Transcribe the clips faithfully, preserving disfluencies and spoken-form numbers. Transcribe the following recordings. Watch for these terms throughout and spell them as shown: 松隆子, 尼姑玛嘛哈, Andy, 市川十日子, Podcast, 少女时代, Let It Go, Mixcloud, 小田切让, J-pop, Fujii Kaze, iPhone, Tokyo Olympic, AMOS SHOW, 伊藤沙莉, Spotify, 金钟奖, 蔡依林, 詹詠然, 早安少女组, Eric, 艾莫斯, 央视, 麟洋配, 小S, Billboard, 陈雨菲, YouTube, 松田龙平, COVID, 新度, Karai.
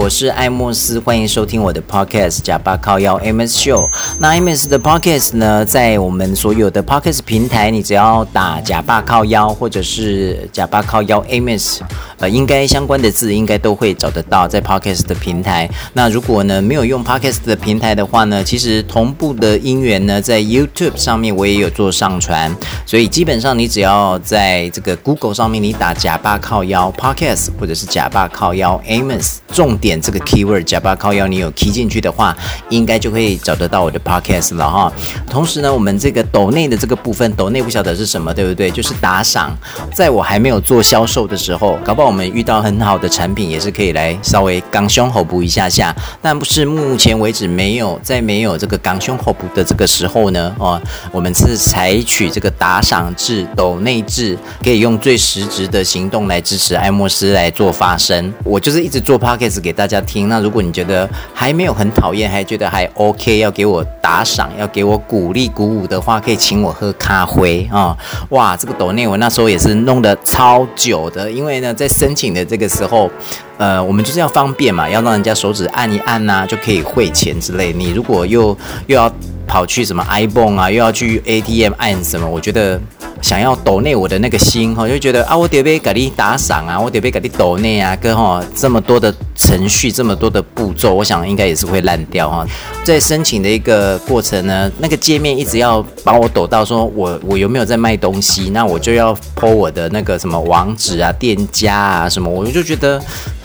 我是艾莫斯，欢迎收听我的 podcast 假巴靠腰 A M O S Show。那 A M O S 的 podcast 呢，在我们所有的 podcast 平台，你只要打假巴靠腰或者是假巴靠腰 A M O S， 呃，应该相关的字应该都会找得到在 podcast 的平台。那如果呢没有用 podcast 的平台的话呢，其实同步的音源呢，在 YouTube 上面我也有做上传，所以基本上你只要在这个 Google 上面你打假巴靠腰 podcast 或者是假巴靠腰 A M O S， 重点这个 keyword 假巴靠腰你有 key 进去的话，应该就可以找得到我的 podcast 了哈。同时呢，我们这个抖内的这个部分，抖内不晓得是什么，对不对？就是打赏。在我还没有做销售的时候，搞不好我们遇到很好的产品，也是可以来稍微刚胸后补一下下。但不是目前为止没有，在没有这个刚胸后补的这个时候呢，哦，我们是采取这个打赏制、抖内制，可以用最实质的行动来支持艾莫斯来做发声。我就是一直做 podcast 给大家听。那如果你觉得还没有很讨厌，还觉得还 OK， 要给我打赏，要给我鼓励鼓舞的话，可以请我喝咖啡啊、哦！哇，这个抖内我那时候也是弄得超久的，因为呢，在申请的这个时候。呃，我们就是要方便嘛，要让人家手指按一按呐、啊，就可以汇钱之类。你如果又又要跑去什么 iPhone 啊，又要去 A T M 按什么，我觉得想要抖内我的那个心哈、哦，就觉得啊，我得被给你打赏啊，我得被给你抖内啊，跟哈、哦、这么多的程序，这么多的步骤，我想应该也是会烂掉哈、哦。在申请的一个过程呢，那个界面一直要把我抖到说我我有没有在卖东西，那我就要 po 我的那个什么网址啊、店家啊什么，我就觉得。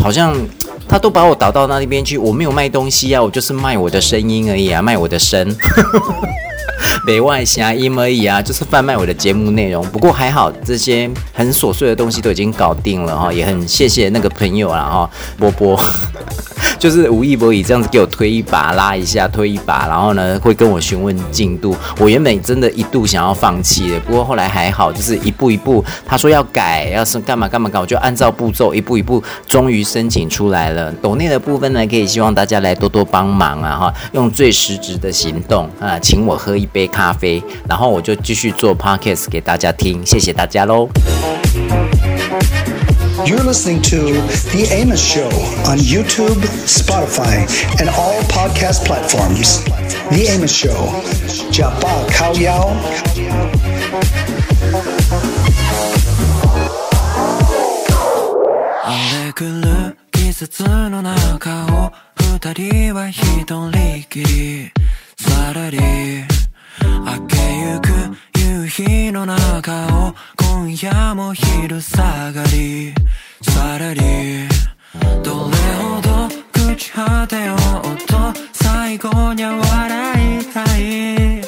好像他都把我导到那里边去，我没有卖东西啊，我就是卖我的声音而已啊，卖我的声，没外瞎音而已啊，就是贩卖我的节目内容。不过还好，这些很琐碎的东西都已经搞定了哈，也很谢谢那个朋友啦哈，波波。就是无意无意这样子给我推一把拉一下推一把，然后呢会跟我询问进度。我原本真的一度想要放弃的，不过后来还好，就是一步一步他说要改要是干嘛干嘛干嘛，我就按照步骤一步一步终于申请出来了。抖内的部分呢，可以希望大家来多多帮忙啊哈，用最实质的行动啊，请我喝一杯咖啡，然后我就继续做 podcast 给大家听，谢谢大家咯。You're listening to The A M O S Show on YouTube, Spotify, and all podcast platforms. The A M O S Show. Japa Kao Yao.日の中を今夜も昼下がりさらりどれほど朽ち果てようと最後には笑いたい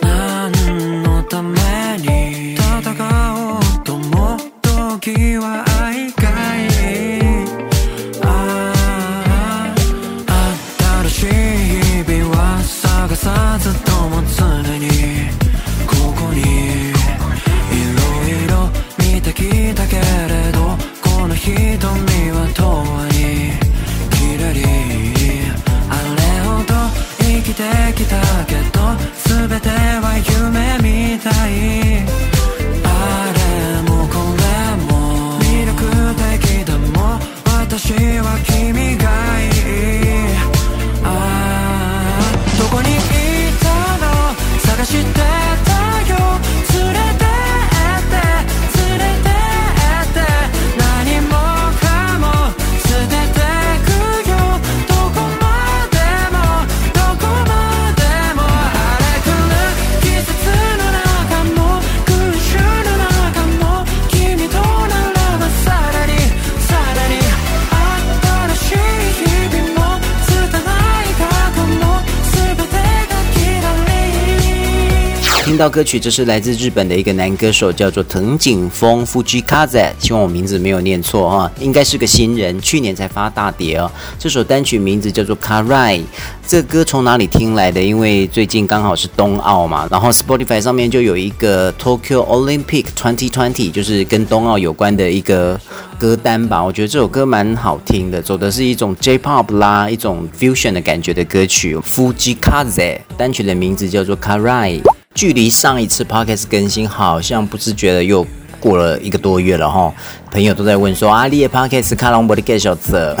何のために戦おうとも時は愛かいああ新しい日々は探さずとも常にだけれどこの瞳は永遠にきらりあれほど生きてきたけど全ては夢みたいあれもこれも魅力的だもん私は君がいいああどこにいたの探してたよ連れて听到歌曲，这是来自日本的一个男歌手，叫做藤井风 Fujii Kaze， 希望我名字没有念错哈，应该是个新人，去年才发大碟哦。这首单曲名字叫做 Karai， 这歌从哪里听来的？因为最近刚好是冬奥嘛，然后 Spotify 上面就有一个 Tokyo Olympic 二零二零，就是跟冬奥有关的一个歌单吧。我觉得这首歌蛮好听的，走的是一种 J-pop 啦，一种 fusion 的感觉的歌曲。Fujii Kaze 单曲的名字叫做 Karai。距离上一次 podcast 更新好像不知觉的又过了一个多月了齁，朋友都在问说啊，你的 podcast 看到我的介绍者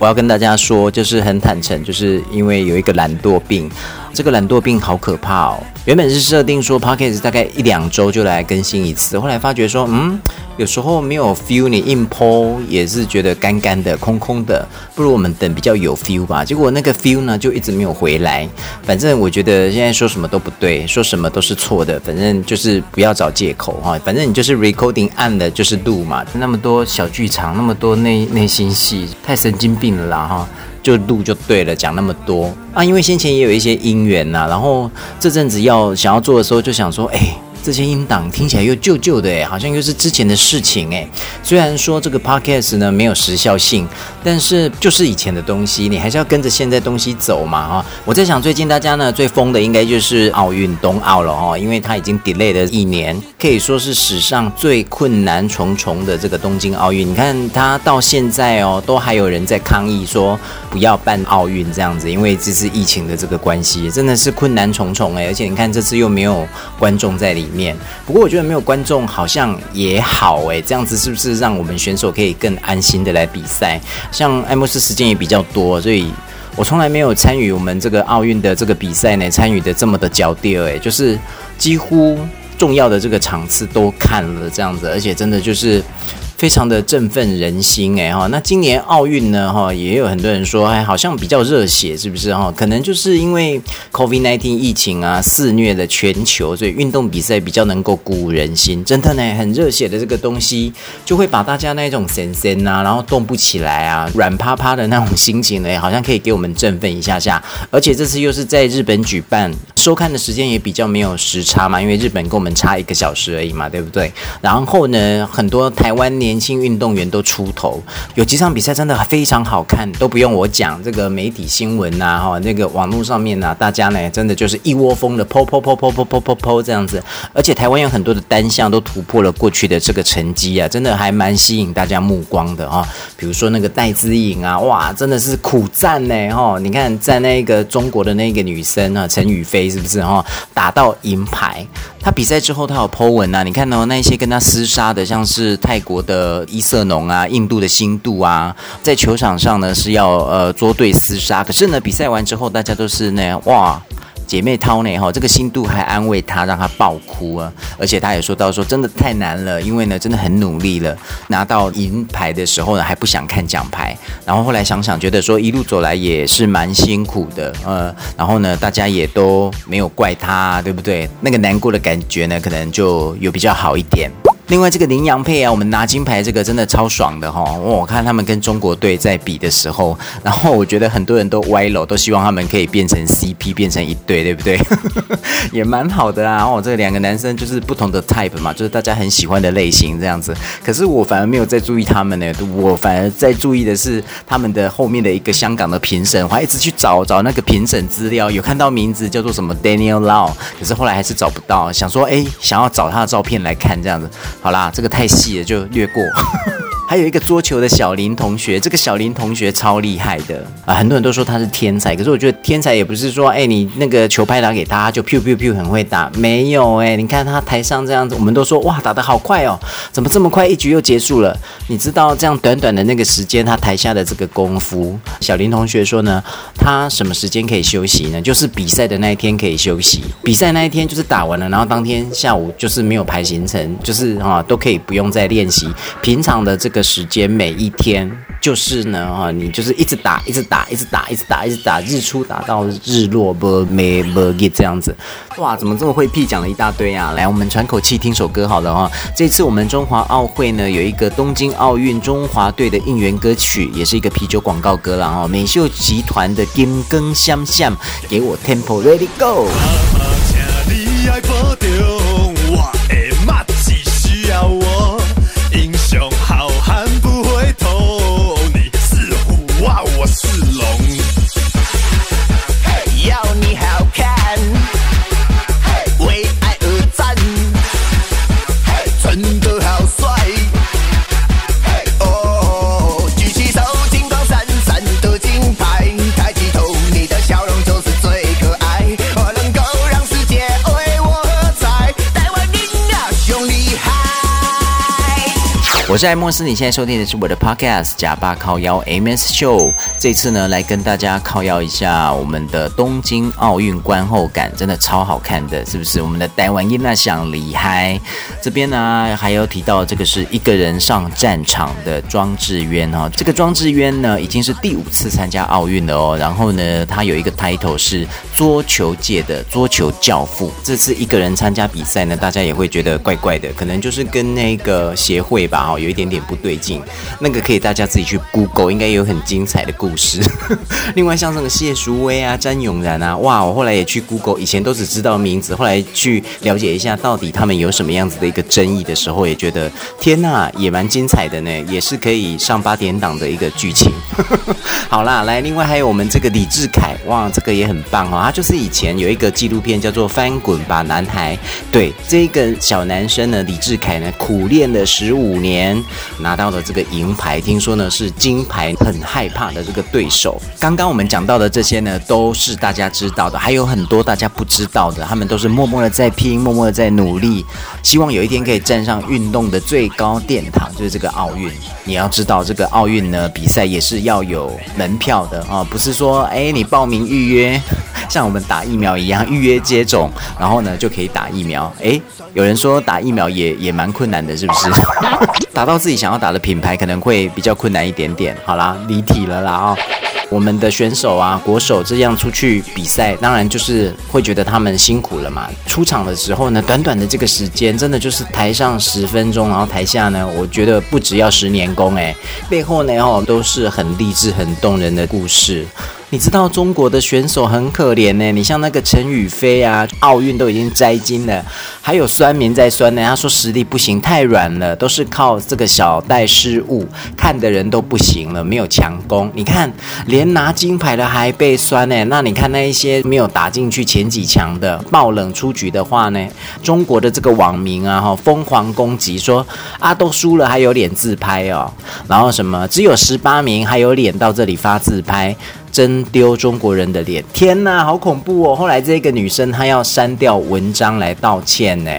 我要跟大家说，就是很坦诚，就是因为有一个懒惰病，这个懒惰病好可怕哦。原本是设定说 Podcast 大概一两周就来更新一次，后来发觉说，嗯，有时候没有 feel， 你硬 po 也是觉得干干的、空空的，不如我们等比较有 feel 吧。结果那个 feel 呢，就一直没有回来。反正我觉得现在说什么都不对，说什么都是错的，反正就是不要找借口哈。反正你就是 recording 按的就是录嘛，那么多小剧场，那么多内内心戏，太神经病了啦哈。就录就对了，讲那么多啊！因为先前也有一些因缘呐、啊，然后这阵子要想要做的时候，就想说，哎、欸，这些音档听起来又旧旧的、欸，哎，好像又是之前的事情、欸，哎。虽然说这个 podcast 呢没有时效性，但是就是以前的东西，你还是要跟着现在东西走嘛，哈、哦。我在想，最近大家呢最疯的应该就是奥运冬奥了哈、哦，因为它已经 delay 了一年，可以说是史上最困难重重的这个东京奥运。你看它到现在哦，都还有人在抗议说。不要办奥运这样子，因为这次疫情的这个关系，真的是困难重重哎、欸。而且你看这次又没有观众在里面，不过我觉得没有观众好像也好哎、欸，这样子是不是让我们选手可以更安心的来比赛？像艾莫斯时间也比较多，所以。我从来没有参与我们这个奥运的这个比赛呢，参与的这么的焦点哎，就是几乎重要的这个场次都看了这样子，而且真的就是非常的振奋人心哎哈。那今年奥运呢哈，也有很多人说哎，好像比较热血是不是哈？可能就是因为 COVID 十九 疫情啊肆虐了全球，所以运动比赛比较能够鼓舞人心。真的呢，很热血的这个东西，就会把大家那种神神啊，然后动不起来啊，软趴趴的那种心情呢，好像可以给我们振奋一下下。而且这次又是在日本举办，收看的时间也比较没有时差嘛，因为日本跟我们差一个小时而已嘛，对不对？然后呢，很多台湾年轻运动员都出头，有几场比赛真的非常好看，都不用我讲，这个媒体新闻啊，哈，那个网络上面啊，大家呢真的就是一窝蜂的po po po po po po po po 这样子，而且台湾有很多的单项都突破了过去的这个成绩啊，真的还蛮吸引大家目光的哈、哦。比如说那个戴资颖啊，哇，真的是苦战呢、欸、哈、哦，你看在那个中国的那个女生啊，陈雨菲是不是哈、哦，打到银牌，她比赛之后她有 po 文啊，你看哦，那一些跟她厮杀的，像是泰国的。呃，伊瑟农啊，印度的新度啊，在球场上呢是要呃捉对厮杀，可是呢比赛完之后，大家都是呢哇。姐妹涛呢？哈，这个新度还安慰她，让她爆哭啊！而且她也说到说，真的太难了，因为呢，真的很努力了。拿到银牌的时候呢，还不想看奖牌，然后后来想想，觉得说一路走来也是蛮辛苦的，呃，然后呢，大家也都没有怪她，对不对？那个难过的感觉呢，可能就有比较好一点。另外，这个麟洋配啊，我们拿金牌这个真的超爽的哈、哦！我看他们跟中国队在比的时候，然后我觉得很多人都歪楼，都希望他们可以变成 C P， 变成一对。对不对？也蛮好的啦。哦，这两个男生就是不同的 type 嘛，就是大家很喜欢的类型这样子。可是我反而没有在注意他们呢，我反而在注意的是他们的后面的一个香港的评审，我还一直去找找那个评审资料，有看到名字叫做什么 Daniel Lau， 可是后来还是找不到，想说哎，想要找他的照片来看这样子。好啦，这个太细了，就略过。还有一个桌球的小林同学，这个小林同学超厉害的啊！很多人都说他是天才，可是我觉得天才也不是说，哎、欸，你那个球拍打给他就 pew pew pew 很会打，没有哎、欸！你看他台上这样子，我们都说哇，打得好快哦，怎么这么快一局又结束了？你知道这样短短的那个时间，他台下的这个功夫，小林同学说呢，他什么时间可以休息呢？就是比赛的那一天可以休息，比赛那一天就是打完了，然后当天下午就是没有排行程，就是啊都可以不用再练习，平常的这个。时间每一天就是呢，你就是一直打，一直打，一直打，一直打，一直打，日出打到日落，不没不给这样子。哇，怎么这么会屁，讲了一大堆啊！来，我们喘口气，听首歌好了哈、哦。这次我们中华奥会呢，有一个东京奥运中华队的应援歌曲，也是一个啤酒广告歌啦哈、哦。美秀集团的《金光闪闪》，给我 Tempo Ready Go。我是龙，要你好看，为爱而战，真的好帅，哦，举起手，金光闪闪的金牌，抬起头，你的笑容就是最可爱，我能够让世界为我喝彩，台湾囡仔最厉害。我是艾莫斯，你现在收听的是我的 podcast 假爸靠腰 A M O S Show。这次呢，来跟大家靠腰一下我们的东京奥运观后感，真的超好看的，是不是？我们的台湾囡仔上厉害。这边呢，还有提到这个是一个人上战场的庄智渊哈、哦，这个庄智渊呢，已经是第五次参加奥运了哦。然后呢，他有一个 title 是桌球界的桌球教父。这次一个人参加比赛呢，大家也会觉得怪怪的，可能就是跟那个协会吧哈、哦，有一点点不对劲。那个可以大家自己去 Google， 应该有很精彩的故事。另外像这个谢淑薇啊、詹詠然啊，哇，我后来也去 Google， 以前都只知道名字，后来去了解一下到底他们有什么样子的一个争议的时候，也觉得天哪，也蛮精彩的呢，也是可以上八点档的一个剧情。好啦，来，另外还有我们这个李智凯，哇，这个也很棒哦，他就是以前有一个纪录片叫做《翻滚吧男孩》，对，这个小男生呢，李智凯呢，苦练了十五年，拿到了这个银牌，听说呢是金牌，很害怕的这个对手。刚刚我们讲到的这些呢，都是大家知道的，还有很多大家不知道的，他们都是默默的在拼，默默的在努力，希望有一天可以站上运动的最高殿堂，就是这个奥运。你要知道，这个奥运呢，比赛也是要有门票的啊、哦，不是说哎你报名预约，像我们打疫苗一样预约接种，然后呢就可以打疫苗。哎，有人说打疫苗也也蛮困难的，是不是？打到自己想要打的品牌可能会比较困难一点点。好啦，离题了啦哦。我们的选手啊，国手这样出去比赛，当然就是会觉得他们辛苦了嘛。出场的时候呢，短短的这个时间，真的就是台上十分钟，然后台下呢，我觉得不只要十年功哎，背后呢哦都是很励志、很动人的故事。你知道中国的选手很可怜呢，你像那个陈雨菲啊，奥运都已经摘金了，还有酸民在酸呢，他说实力不行，太软了，都是靠这个小戴失误，看的人都不行了，没有强攻。你看，连拿金牌的还被酸呢，那你看那一些没有打进去前几强的，爆冷出局的话呢，中国的这个网民啊，哈，疯狂攻击说啊，都输了还有脸自拍哦，然后什么只有十八名还有脸到这里发自拍。真丢中国人的脸！天哪，好恐怖哦！后来这个女生她要删掉文章来道歉呢。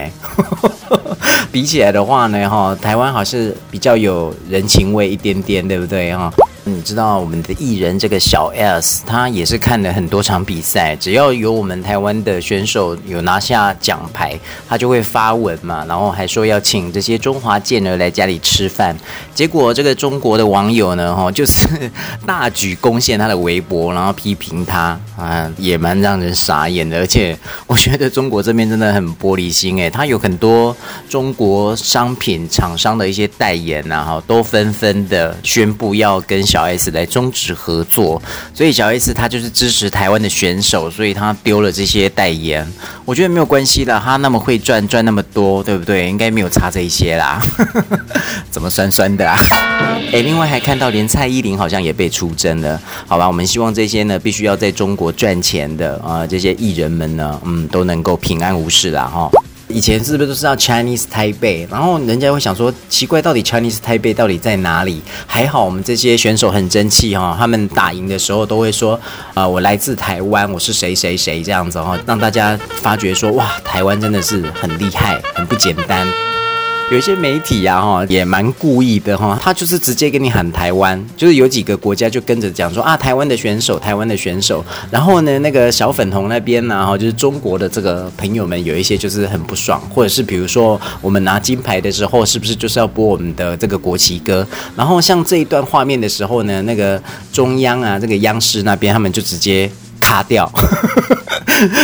比起来的话呢，哈，台湾好像是比较有人情味一点点，对不对哈？你知道我们的艺人这个小 S， 她也是看了很多场比赛，只要有我们台湾的选手有拿下奖牌，她就会发文嘛，然后还说要请这些中华健儿来家里吃饭。结果这个中国的网友呢，哈，就是大举攻陷她的微博，然后批评她啊，也蛮让人傻眼的。而且我觉得中国这边真的很玻璃心哎，她有很多中国商品厂商的一些代言呐，哈，都纷纷的宣布要跟小 S 来终止合作，所以小 S 她就是支持台湾的选手，所以她丢了这些代言。我觉得没有关系啦，她那么会赚，赚那么多，对不对？应该没有差这一些啦。怎么酸酸的啊？哎，另外还看到连蔡依林好像也被出征了，好吧？我们希望这些呢，必须要在中国赚钱的啊、呃，这些艺人们呢，嗯，都能够平安无事啦，哈。以前是不是都是叫 Chinese Taipei， 然后人家会想说奇怪，到底 Chinese Taipei 到底在哪里？还好我们这些选手很争气哈、哦，他们打赢的时候都会说，呃，我来自台湾，我是谁谁谁这样子哈、哦，让大家发觉说哇，台湾真的是很厉害，很不简单。有一些媒体啊哈也蛮故意的哈，他就是直接跟你喊台湾，就是有几个国家就跟着讲说啊台湾的选手，台湾的选手。然后呢那个小粉红那边呢、啊、哈，就是中国的这个朋友们有一些就是很不爽，或者是比如说我们拿金牌的时候是不是就是要播我们的这个国旗歌？然后像这一段画面的时候呢，那个中央啊这个央视那边他们就直接卡掉。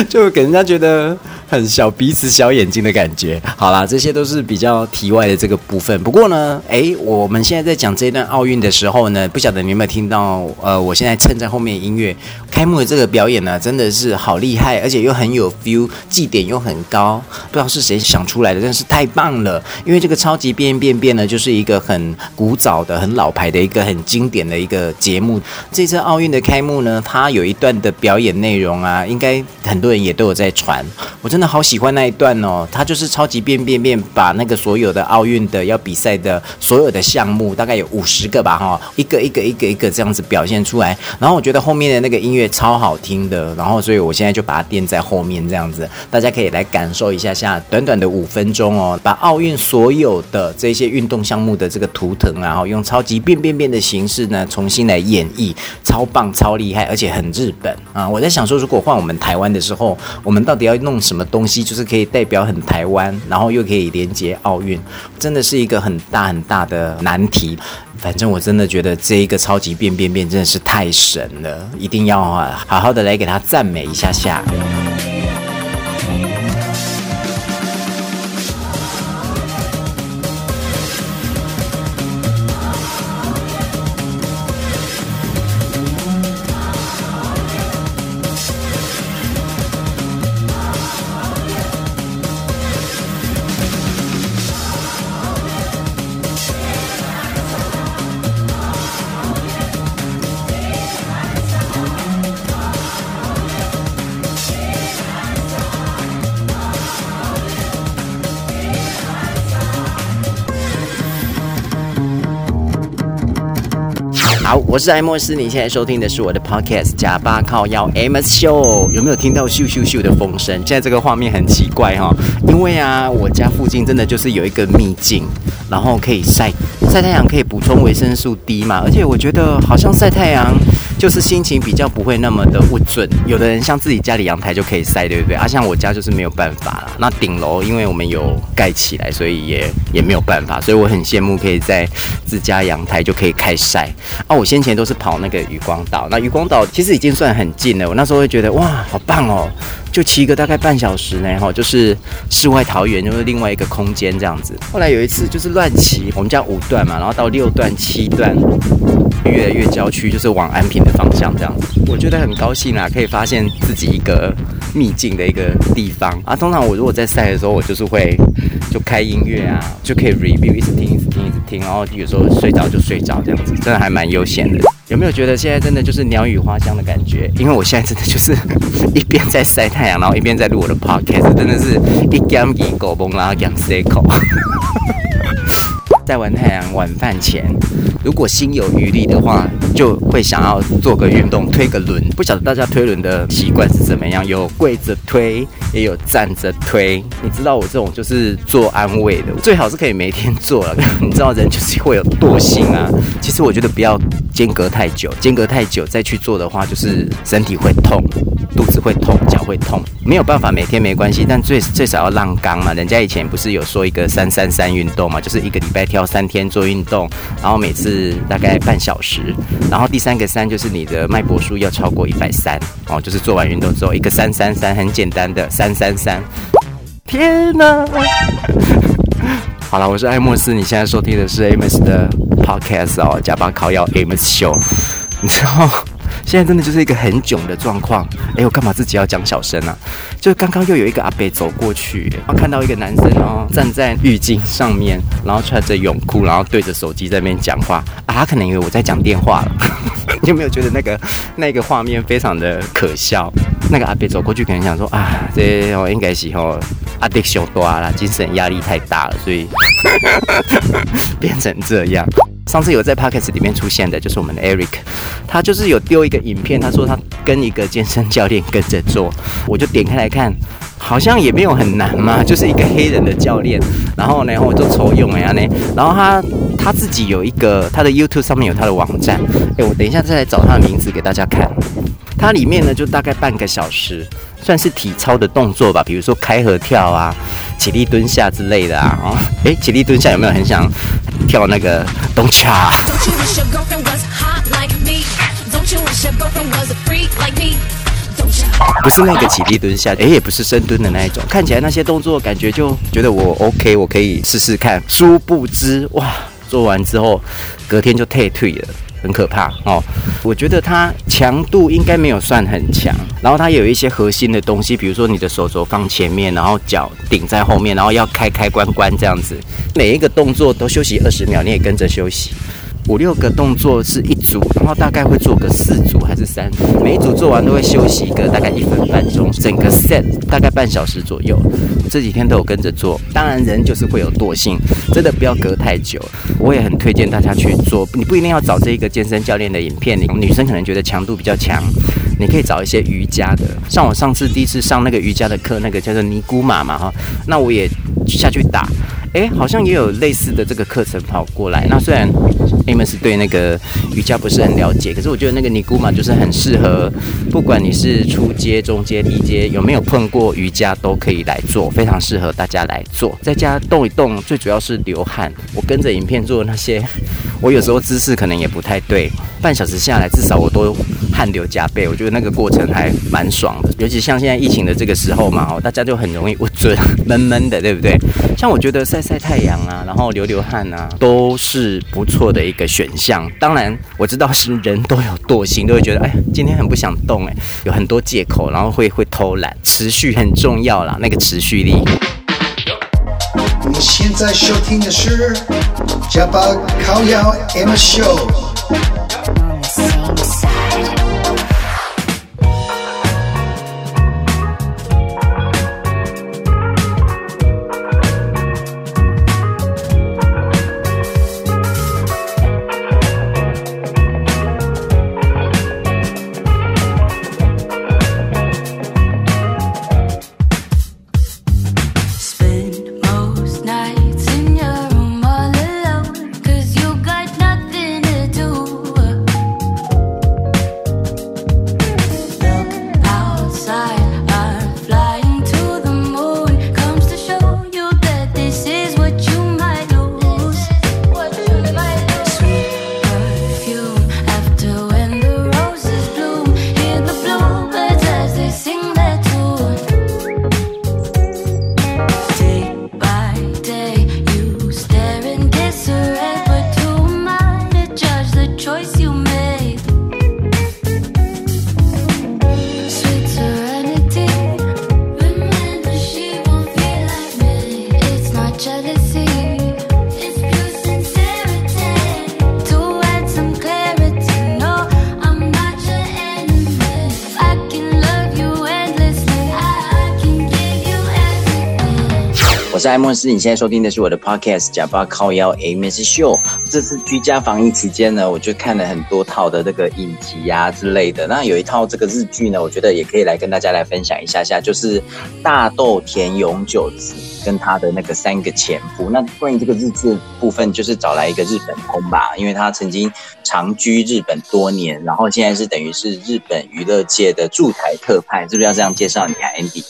就给人家觉得很小鼻子小眼睛的感觉。好啦，这些都是比较题外的这个部分。不过呢，哎，我们现在在讲这段奥运的时候呢，不晓得你有没有听到？呃，我现在衬在后面的音乐，开幕的这个表演呢，真的是好厉害，而且又很有 feel， 绩点又很高。不知道是谁想出来的，真是太棒了！因为这个超级变变变呢，就是一个很古早的、很老牌的一个很经典的一个节目。这次奥运的开幕呢，它有一段的表演内容啊，应该很多人也都有在传。我真真的好喜欢那一段哦，他就是超级变变变，把那个所有的奥运的要比赛的所有的项目，大概有五十个吧哈，一个一个一个一个这样子表现出来。然后我觉得后面的那个音乐超好听的，然后所以我现在就把它垫在后面这样子，大家可以来感受一下下短短的五分钟哦，把奥运所有的这些运动项目的这个图腾啊，用超级变变变的形式呢重新来演绎，超棒超厉害，而且很日本啊！我在想说，如果换我们台湾的时候，我们到底要弄什么东西，就是可以代表很台湾，然后又可以连接奥运，真的是一个很大很大的难题。反正我真的觉得这一个超级变变变真的是太神了，一定要啊好好的来给他赞美一下下。好，我是艾莫斯，你现在收听的是我的 podcast 假八靠腰 A M O S Show， 有没有听到咻咻咻的风声？现在这个画面很奇怪哈、哦，因为啊，我家附近真的就是有一个秘境，然后可以晒晒太阳，可以补充维生素 D 嘛，而且我觉得好像晒太阳就是心情比较不会那么的不准。有的人像自己家里阳台就可以晒，对不对？啊，像我家就是没有办法啦。那顶楼因为我们有盖起来，所以也也没有办法，所以我很羡慕可以在自家阳台就可以开晒啊。我先前都是跑那个渔光岛，那渔光岛其实已经算很近了。我那时候会觉得哇，好棒哦，就骑个大概半小时呢，哈，就是世外桃源，就是另外一个空间这样子。后来有一次就是乱骑，我们家五段嘛，然后到六段、七段，越来越郊区，就是往安平的方向这样子。我觉得很高兴啦，可以发现自己一个秘境的一个地方啊。通常我如果在赛的时候，我就是会就开音乐啊，就可以 review， 一直听，一直听，一直听，然后有时候睡着就睡着这样子，真的还蛮悠闲的。有没有觉得现在真的就是鸟语花香的感觉？因为我现在真的就是一边在晒太阳，然后一边在录我的 podcast， 真的是一讲一狗崩啦，讲塞口。晒完太阳晚饭前，如果心有余力的话，就会想要做个运动，推个轮。不晓得大家推轮的习惯是怎么样？有跪着推，也有站着推。你知道我这种就是做安慰的，最好是可以每天做了。你知道人就是会有惰性啊。其实我觉得不要间隔太久，间隔太久再去做的话，就是身体会痛，肚子会痛，脚会痛，没有办法每天没关系，但最最少要浪缸嘛。人家以前不是有说一个三三三运动嘛，就是一个礼拜跳三天做运动，然后每次大概半小时，然后第三个三就是你的脉搏数要超过一百三哦，就是做完运动之后一个三三三，很简单的三三三。天哪！好了，我是艾莫斯，你现在收听的是 A M O S 的 podcast 哦，假八靠腰 A M O S Show， 你知道。现在真的就是一个很囧的状况，哎，我干嘛自己要讲小声啊？就刚刚又有一个阿伯走过去，然后看到一个男生哦站在浴巾上面，然后穿着泳裤，然后对着手机在那边讲话啊，他可能以为我在讲电话了。你有没有觉得那个那个画面非常的可笑？那个阿伯走过去可能想说啊，这哦应该是哦阿伯太大啦，精神压力太大了，所以变成这样。上次有在 podcast 里面出现的，就是我们的 Eric， 他就是有丢一个影片，他说他跟一个健身教练跟着做，我就点开来看，好像也没有很难嘛，就是一个黑人的教练，然后呢，我就抽用哎呀呢，然后他他自己有一个他的 YouTube 上面有他的网站，哎，我等一下再来找他的名字给大家看。它里面呢就大概半个小时，算是体操的动作吧，比如说开合跳啊、起立蹲下之类的啊。哦，哎，起立蹲下有没有很想跳那个咚恰？不是那个起立蹲下，哎，也不是深蹲的那一种。看起来那些动作，感觉就觉得我 OK， 我可以试试看。殊不知，哇，做完之后隔天就退退了。很可怕哦！我觉得它强度应该没有算很强，然后它有一些核心的东西，比如说你的手肘放前面，然后脚顶在后面，然后要开开关关这样子，每一个动作都休息二十秒，你也跟着休息。五六个动作是一组，然后大概会做个四组还是三组，每一组做完都会休息一个大概一分半钟，整个 set 大概半小时左右。这几天都有跟着做，当然人就是会有惰性，真的不要隔太久。我也很推荐大家去做，你不一定要找这个健身教练的影片，女生可能觉得强度比较强，你可以找一些瑜伽的，像我上次第一次上那个瑜伽的课，那个叫做尼姑玛嘛哈，那我也下去打，哎，好像也有类似的这个课程跑过来。那虽然 Amos 对那个瑜伽不是很了解，可是我觉得那个尼姑玛就是很适合，不管你是初阶、中阶、低阶，有没有碰过瑜伽都可以来做，非常适合大家来做，在家动一动，最主要是流汗。我跟着影片做那些，我有时候姿势可能也不太对，半小时下来至少我都汗流浃背，我觉得那个过程还蛮爽的。尤其像现在疫情的这个时候嘛，大家就很容易捂嘴闷闷的，对不对？像我觉得晒晒太阳啊，然后流流汗啊，都是不错的一个选项。当然我知道是人都有惰性，都会觉得哎，今天很不想动，哎，有很多借口，然后会会偷懒。持续很重要啦，那个持续力。你现在收听的是加巴烤窑 A M O S Show。我是艾莫斯，你现在收听的是我的 podcast 假巴靠腰 Amos Show。 这次居家防疫期间呢，我就看了很多套的这个影集啊之类的，那有一套这个日剧呢，我觉得也可以来跟大家来分享一下下，就是大豆田永久子跟他的那个三个前夫。那关于这个日剧的部分，就是找来一个日本通吧，因为他曾经长居日本多年，然后现在是等于是日本娱乐界的驻台特派，是不是要这样介绍你啊 Andy？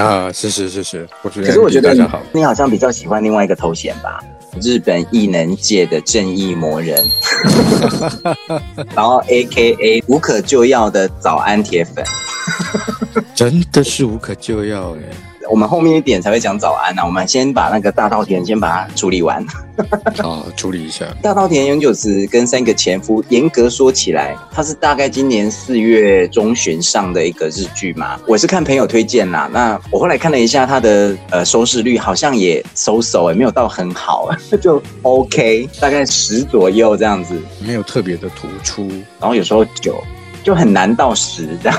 啊，是是是是，我觉得。可是我觉得你好，你好像比较喜欢另外一个头衔吧，日本艺能界的正义魔人，然后 A K A 无可救药的早安铁粉，真的是无可救药哎、欸。我们后面一点才会讲早安啊，我们先把那个大稻田先把它处理完。好，处理一下。大稻田永久子跟三个前夫，严格说起来，它是大概今年四月中旬上的一个日剧嘛。我是看朋友推荐啦，那我后来看了一下它的呃收视率，好像也收手哎，没有到很好，就 OK， 大概十左右这样子，没有特别的突出，然后有时候九就很难到十这样。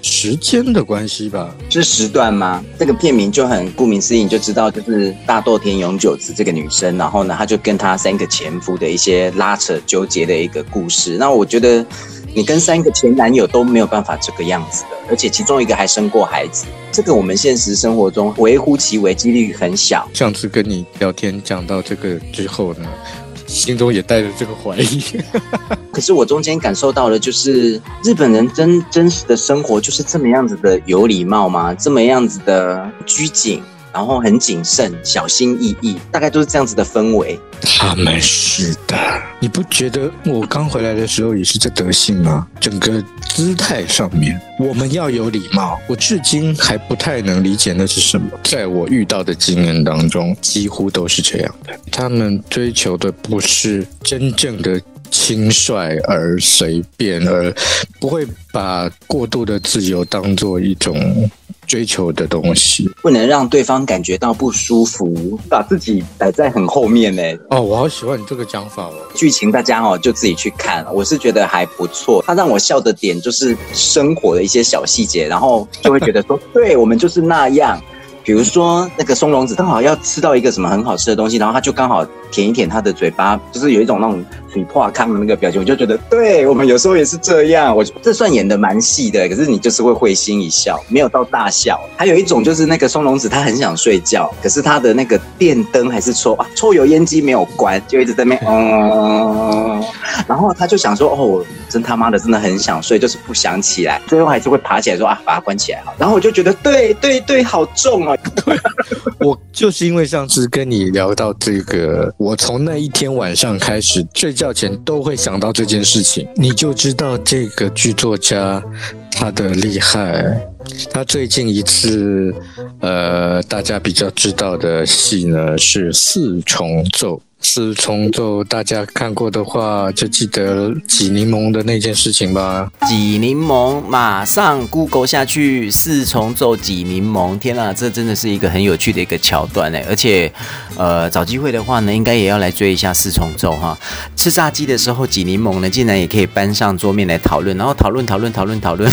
时间的关系吧，是时段吗？这个片名就很顾名思义，你就知道就是大豆田永久子这个女生，然后呢，她就跟她三个前夫的一些拉扯纠结的一个故事。那我觉得你跟三个前男友都没有办法这个样子的，而且其中一个还生过孩子，这个我们现实生活中微乎其微，几率很小。上次跟你聊天讲到这个之后呢，心中也带着这个怀疑。可是我中间感受到了，就是日本人真真实的生活就是这么样子的有礼貌吗？这么样子的拘谨，然后很谨慎小心翼翼，大概都是这样子的氛围。他们是的，你不觉得我刚回来的时候也是这德性吗？整个姿态上面我们要有礼貌，我至今还不太能理解那是什么。在我遇到的经验当中几乎都是这样的，他们追求的不是真正的轻率而随便，而不会把过度的自由当作一种追求的东西，不能让对方感觉到不舒服，把自己摆在很后面呢、欸。哦，我好喜欢你这个讲法哦。剧情大家哦就自己去看，我是觉得还不错。它让我笑的点就是生活的一些小细节，然后就会觉得说，对我们就是那样。比如说那个松隆子刚好要吃到一个什么很好吃的东西，然后他就刚好舔一舔他的嘴巴，就是有一种那种嘴破康的那个表情，我就觉得对我们有时候也是这样。我这算演的蛮细的，可是你就是会会心一笑，没有到大笑。还有一种就是那个松隆子他很想睡觉，可是他的那个电灯还是抽啊，抽油烟机没有关，就一直在那边嗯，然后他就想说哦，我真他妈的真的很想睡，就是不想起来，最后还是会爬起来说啊，把它关起来好。然后我就觉得对对对，好重啊。对，我就是因为上次跟你聊到这个，我从那一天晚上开始，睡觉前都会想到这件事情，你就知道这个剧作家他的厉害。他最近一次呃，大家比较知道的戏呢是四重奏。四重奏大家看过的话就记得挤柠檬的那件事情吧。挤柠檬，马上 Google 下去，四重奏挤柠檬。天啊，这真的是一个很有趣的一个桥段耶。而且呃，找机会的话呢应该也要来追一下四重奏哈。吃炸鸡的时候挤柠檬呢竟然也可以搬上桌面来讨论，然后讨论讨论讨论讨论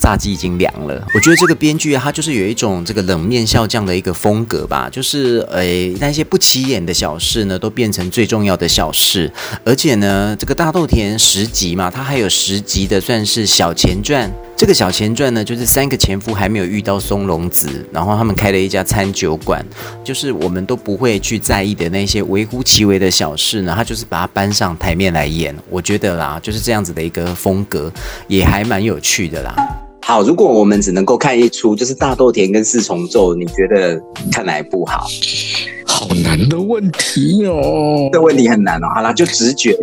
炸鸡已经凉了。我觉得这个编剧啊，他就是有一种这个冷面笑匠的一个风格吧，就是诶、欸、那些不起眼的小事呢，都变成最重要的小事。而且呢，这个大豆田十集嘛，他还有十集的算是小前传。这个小前传呢，就是三个前夫还没有遇到松隆子，然后他们开了一家餐酒馆，就是我们都不会去在意的那些微乎其微的小事呢，他就是把它搬上台面来演。我觉得啦，就是这样子的一个风格，也还蛮有趣的啦。好，如果我们只能够看一出，就是大豆田跟四重奏，你觉得看哪一部好？好难的问题哦，这问题很难哦。好啦，就直觉。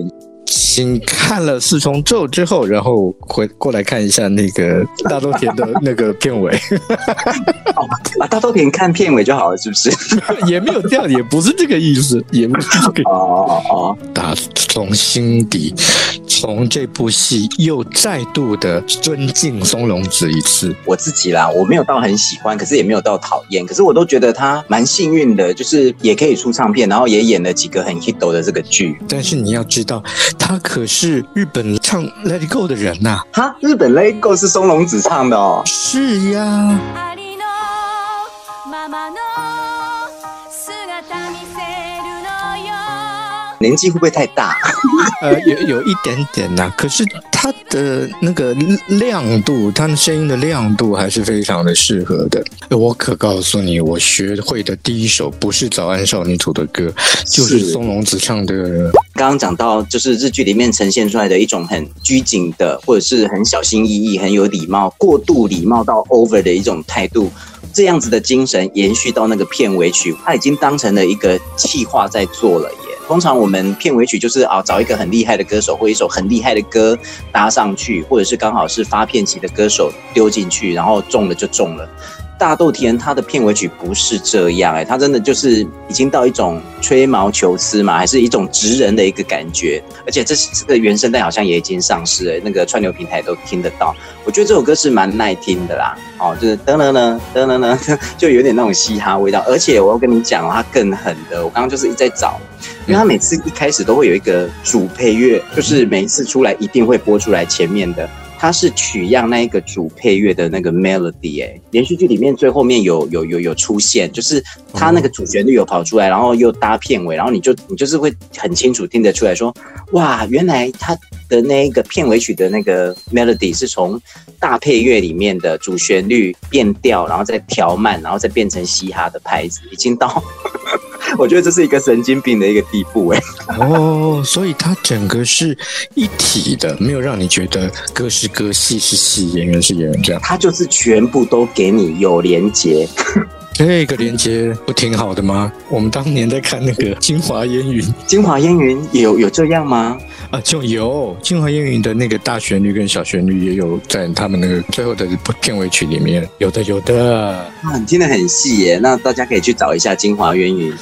请看了四重奏之后，然后回过来看一下那个大豆田的那个片尾。哦，把大豆田看片尾就好了，是不是？也没有这样，也不是这个意思，也不是这个。哦哦，打从心底，从这部戏又再度的尊敬松隆子一次。我自己啦，我没有到很喜欢，可是也没有到讨厌，可是我都觉得他蛮幸运的，就是也可以出唱片，然后也演了几个很 hit 的这个剧。但是你要知道。他可是日本唱 Let It Go 的人呐、啊！哈，日本 Let It Go 是松隆子唱的哦。是呀。年纪会不会太大？呃，有有一点点呐、啊，可是他的那个亮度，他的声音的亮度还是非常的适合的。我可告诉你，我学会的第一首不是早安少女组的歌，就是松隆子唱的。刚刚讲到，就是日剧里面呈现出来的一种很拘谨的，或者是很小心翼翼、很有礼貌、过度礼貌到 over 的一种态度，这样子的精神延续到那个片尾曲，它已经当成了一个企划在做了耶。通常我们片尾曲就是啊，找一个很厉害的歌手或一首很厉害的歌搭上去，或者是刚好是发片期的歌手丢进去，然后中了就中了。大豆田他的片尾曲不是这样、欸、他真的就是已经到一种吹毛求疵嘛，还是一种直人的一个感觉。而且这这个原声带好像也已经上市了，那个串流平台都听得到。我觉得这首歌是蛮耐听的啦，哦，就是噔噔噔噔噔噔，就有点那种嘻哈味道。而且我要跟你讲、哦，它更狠的，我刚刚就是一直在找，因为它每次一开始都会有一个主配乐，就是每一次出来一定会播出来前面的。它是取样那一个主配乐的那个 melody， 哎、欸，连续剧里面最后面有有有有出现，就是它那个主旋律有跑出来，然后又搭片尾，然后你就你就是会很清楚听得出来说，哇，原来它的那个片尾曲的那个 melody 是从大配乐里面的主旋律变调，然后再调慢，然后再变成嘻哈的拍子，已经到我觉得这是一个神经病的一个地步哎、欸。哦，所以它整个是一体的，没有让你觉得歌是歌，戏是戏，演员是演员这样。它就是全部都给你有连结。这个连结不挺好的吗？我们当年在看那个《京华烟云》，《京华烟云》有有这样吗？啊，就有《京华烟云》的那个大旋律跟小旋律也有在他们那个最后的片尾曲里面，有的有的。啊，你听得很细耶，那大家可以去找一下《京华烟云》。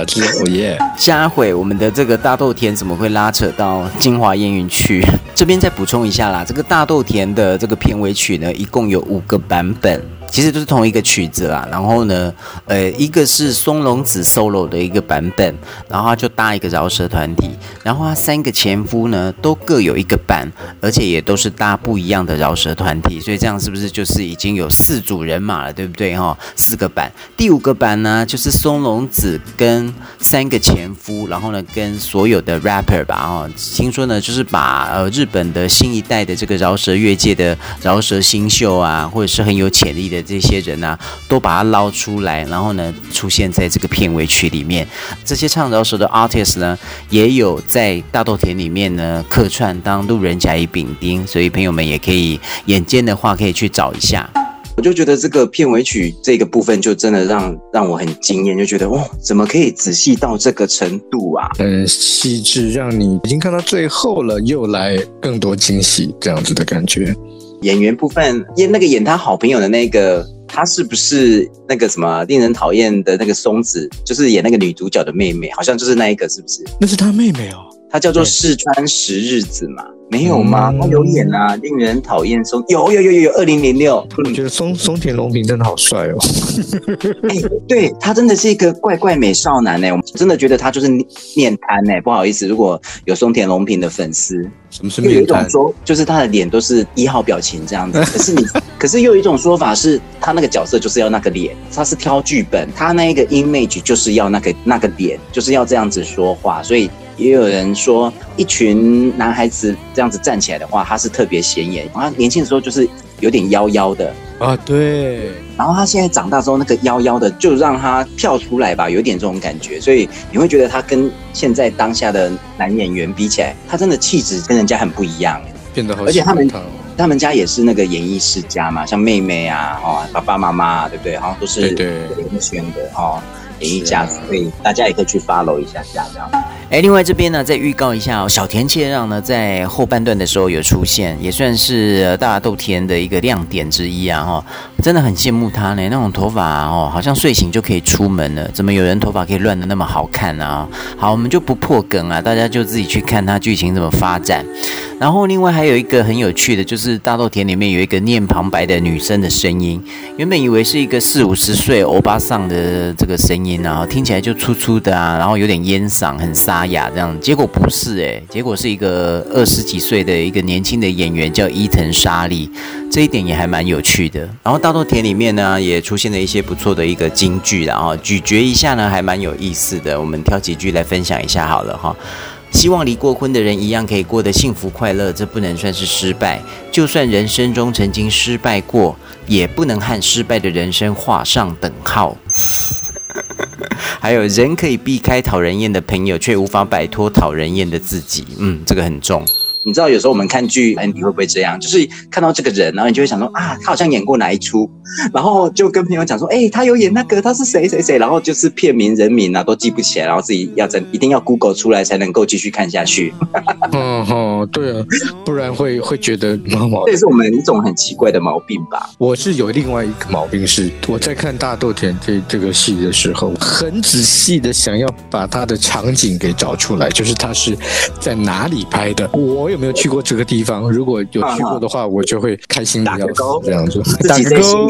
了，就是哦耶。下回我们的这个大豆田怎么会拉扯到金华烟云去？这边再补充一下啦，这个大豆田的这个片尾曲呢，一共有五个版本。其实都是同一个曲子啦，然后呢，呃，一个是松隆子 solo 的一个版本，然后他就搭一个饶舌团体，然后他三个前夫呢都各有一个版，而且也都是搭不一样的饶舌团体，所以这样是不是就是已经有四组人马了，对不对哈？四个版，第五个版呢就是松隆子跟三个前夫，然后呢跟所有的 rapper 吧哈，听说呢就是把呃日本的新一代的这个饶舌乐界的饶舌新秀啊，或者是很有潜力的。这些人啊都把它捞出来，然后呢出现在这个片尾曲里面。这些唱饶舌的 artist 呢也有在大豆田里面呢客串当路人甲乙丙丁，所以朋友们也可以眼尖的话可以去找一下。我就觉得这个片尾曲这个部分就真的让让我很惊艳，就觉得哇、哦，怎么可以仔细到这个程度啊？很细致，让你已经看到最后了，又来更多惊喜这样子的感觉。演员部分，演那个演他好朋友的那个，他是不是那个什么令人讨厌的那个松子，就是演那个女主角的妹妹，好像就是那一个，是不是？那是他妹妹哦，他叫做市川十日子嘛。没有吗？他、嗯、有演啊，令人讨厌松，有有有有有，二零零六。我觉得松松田龙平真的好帅哦。哎、欸，对他真的是一个怪怪美少男哎、欸，我真的觉得他就是面瘫哎、欸，不好意思，如果有松田龙平的粉丝，什么是面瘫？有一种说，就是他的脸都是一号表情这样子，可是你，可是又有一种说法是，他那个角色就是要那个脸，他是挑剧本，他那一个 image 就是要那个那个脸，就是要这样子说话，所以。也有人说一群男孩子这样子站起来的话他是特别显眼，他年轻的时候就是有点妖妖的啊，对，然后他现在长大之后那个妖妖的就让他跳出来吧，有点这种感觉，所以你会觉得他跟现在当下的男演员比起来他真的气质跟人家很不一样，变得好，而且他们他们家也是那个演艺世家嘛，像妹妹啊、哦、爸爸妈妈、啊、对不对，好像都是演选的哦，演艺家，所以大家也可以去 follow 一下下这样。哎，另外这边呢，再预告一下、哦、小田切让呢，在后半段的时候有出现，也算是大豆田的一个亮点之一啊！哈、哦，真的很羡慕他呢，那种头发、啊、哦，好像睡醒就可以出门了，怎么有人头发可以乱得那么好看啊？好，我们就不破梗啊，大家就自己去看他剧情怎么发展。然后另外还有一个很有趣的，就是大豆田里面有一个念旁白的女生的声音，原本以为是一个四五十岁欧巴桑的这个声音，然后听起来就粗粗的啊，然后有点烟嗓，很沙。这样结果不是哎、欸，结果是一个二十几岁的一个年轻的演员叫伊藤沙莉，这一点也还蛮有趣的。然后大豆田里面呢也出现了一些不错的一个金句，然后咀嚼一下呢还蛮有意思的，我们挑几句来分享一下好了哈。希望离过婚的人一样可以过得幸福快乐，这不能算是失败，就算人生中曾经失败过，也不能和失败的人生画上等号。还有人可以避开讨人厌的朋友，却无法摆脱讨人厌的自己。嗯，这个很重。你知道有时候我们看剧 Andy 会不会这样，就是看到这个人然后你就会想说啊他好像演过哪一出，然后就跟朋友讲说哎、欸、他有演那个，他是谁谁谁，然后就是片名人名啊都记不起来，然后自己要一定要 Google 出来才能够继续看下去。哦哦对啊，不然会会觉得毛毛，这也是我们一种很奇怪的毛病吧。我是有另外一个毛病，是我在看大豆田这这个戏的时候很仔细的想要把他的场景给找出来，就是他是在哪里拍的，我我有没有去过这个地方？如果有去过的话，啊、我就会开心的要死这样子。打个勾。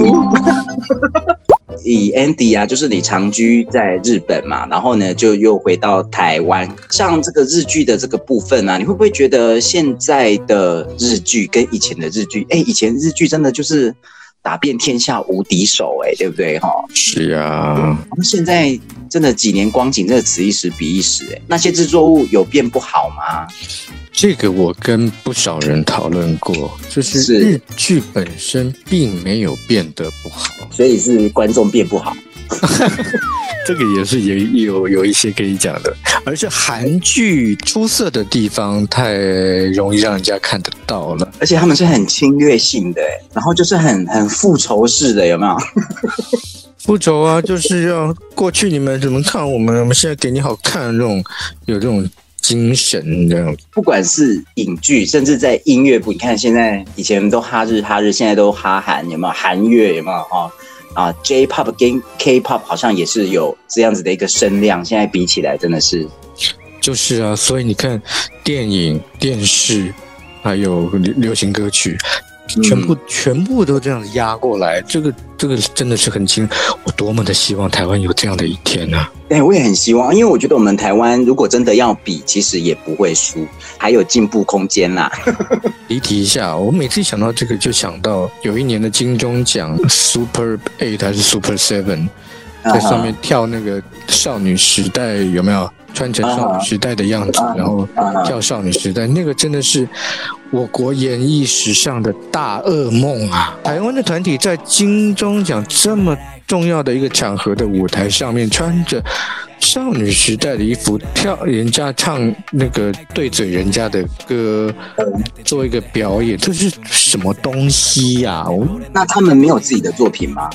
以 Andy 啊，就是你长居在日本嘛，然后呢就又回到台湾。像这个日剧的这个部分啊，你会不会觉得现在的日剧跟以前的日剧？哎、欸，以前日剧真的就是打遍天下无敌手、欸，哎，对不对？哈，是啊。现在真的几年光景，真的此一时彼一时、欸，哎，那些制作物有变不好吗？这个我跟不少人讨论过，就是日剧本身并没有变得不好，所以是观众变不好。这个也是 有, 有, 有一些可以讲的，而且韩剧出色的地方太容易让人家看得到了，而且他们是很侵略性的，然后就是很很复仇式的，有没有？复仇啊，就是要过去你们怎么看我们，我们现在给你好看，这种有这种。精神这样，不管是影剧，甚至在音乐部，你看现在以前都哈日哈日，现在都哈韩，有没有？韩乐有没有？哦，啊 J-pop 跟 K-pop 好像也是有这样子的一个声量，现在比起来真的是，就是啊，所以你看电影、电视还有流行歌曲，全部、嗯、全部都这样压过来，这个这个真的是很轻。我多么的希望台湾有这样的一天啊！哎，我也很希望，因为我觉得我们台湾如果真的要比，其实也不会输，还有进步空间啦。离题一下，我每次想到这个就想到有一年的金钟奖 Super Eight 还是 Super Seven， 在上面跳那个少女时代，有没有？穿成少女时代的样子， uh-huh. 然后叫少女时代， uh-huh. 那个真的是我国演艺史上的大噩梦啊！台湾的团体在金钟奖这么重要的一个场合的舞台上面，穿着少女时代的衣服跳人家唱那个对嘴人家的歌，做一个表演，这是什么东西呀、啊？那他们没有自己的作品吗？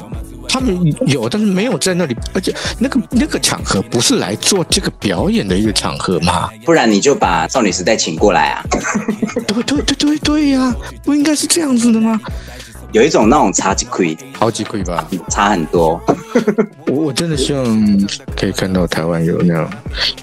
他们有，但是没有在那里，而且那个那个场合不是来做这个表演的一个场合吗？不然你就把少女时代请过来啊！对对对对对呀、啊，不应该是这样子的吗？有一种那种差几块，好几块吧，差很多。我真的希望可以看到台湾有那种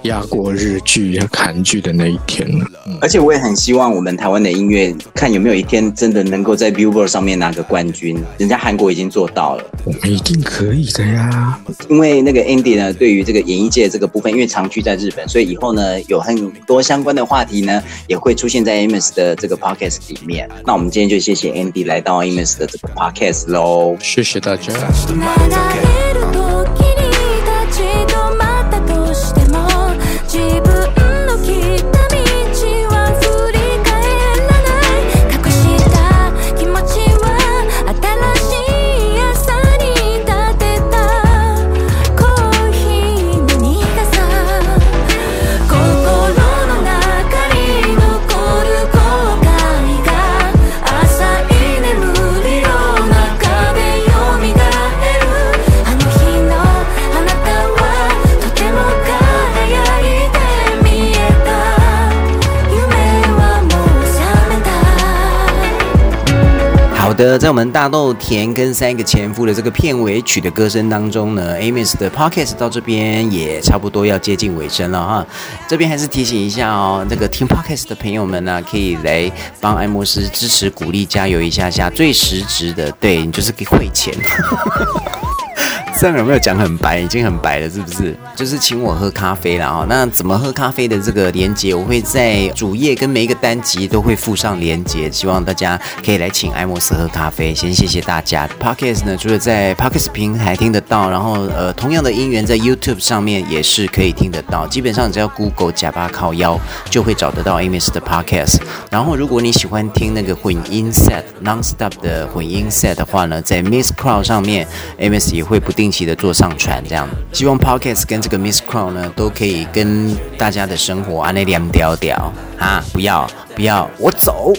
压过日剧、韩剧的那一天、嗯、而且我也很希望我们台湾的音乐，看有没有一天真的能够在 Billboard 上面拿个冠军。人家韩国已经做到了，我们一定可以的呀。因为那个 Andy 呢，对于这个演艺界这个部分，因为长居在日本，所以以后呢，有很多相关的话题呢，也会出现在 A M O S 的这个 podcast 里面。那我们今天就谢谢 Andy 来到 A M O S。这个 podcast 咯，谢谢大家。好的，在我们大豆田跟三个前夫的这个片尾曲的歌声当中呢 ，A M O S 的 podcast 到这边也差不多要接近尾声了哈。这边还是提醒一下哦，那个听 podcast 的朋友们呢、啊，可以来帮艾摩斯支持、鼓励、加油一下下。最实质的，对你就是给汇钱。这样有没有讲很白？已经很白了，是不是？就是请我喝咖啡啦哦。那怎么喝咖啡的这个连结，我会在主页跟每一个单集都会附上连结，希望大家可以来请艾摩斯喝咖啡。先谢谢大家。Podcast 呢，除了在 Podcast 平台听得到，然后呃，同样的音源在 YouTube 上面也是可以听得到。基本上只要 Google 假巴靠腰就会找得到 A M O S 的 Podcast。然后如果你喜欢听那个混音 set non-stop 的混音 set 的话呢，在 Mixcloud 上面 A M O S 也会不定。定期的做上传，这样希望 Podcast 跟这个 Miss Crown 呢都可以跟大家的生活啊那两屌屌啊，不要不要，我走。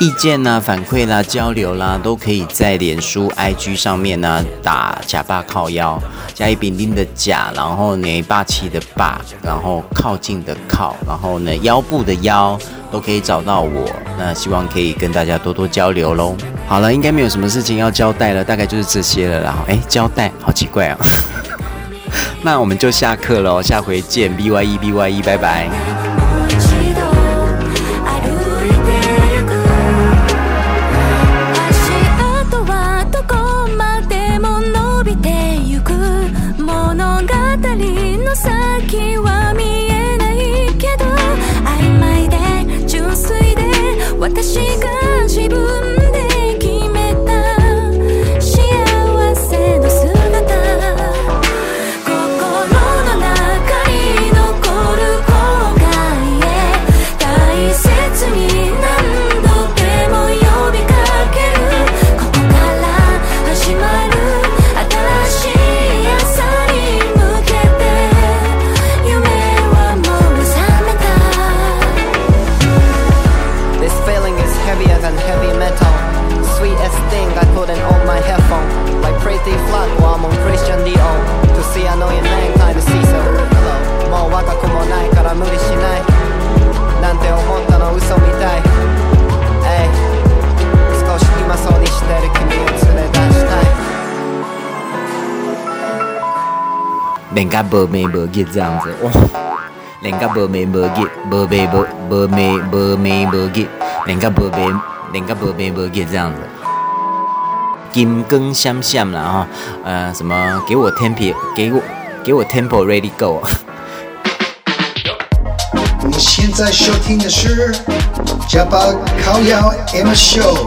意见啦、啊、反馈啦、啊、交流啦、啊，都可以在脸书、I G 上面呢、啊、打假爸靠腰，甲乙丙丁的甲，然后呢霸气的霸，然后靠近的靠，然后呢腰部的腰。都可以找到我，那希望可以跟大家多多交流咯。好了，应该没有什么事情要交代了，大概就是这些了啦。哎，交代好奇怪啊、哦、那我们就下课咯，下回见 ,B Y E B Y E 拜拜。私が自分で決めた幸せの姿、心の中に残る後悔へ大切に何度でも呼びかける、ここから始まる新しい朝に向けて夢はもう覚めた。Heavier than heavy metal, sweet as thing I put in on my headphone. My pretty flag while I'm on Christian Dior. To see annoying man time to see so hello. もう若くもないから無理しないなんて思ったの嘘みたい。Ay 少し暇そうにしてる君を連れ出したい。人家无眉无眼这样子，哇！人家无眉无眼，无眉无无眉无眉无眼，人家无眉人家无眉无眼这样子。金光闪闪啦哈，呃，什么给我 tempo， 给我给我 tempo ready go。你现在收听的是《加班烤窑 A M O S Show》。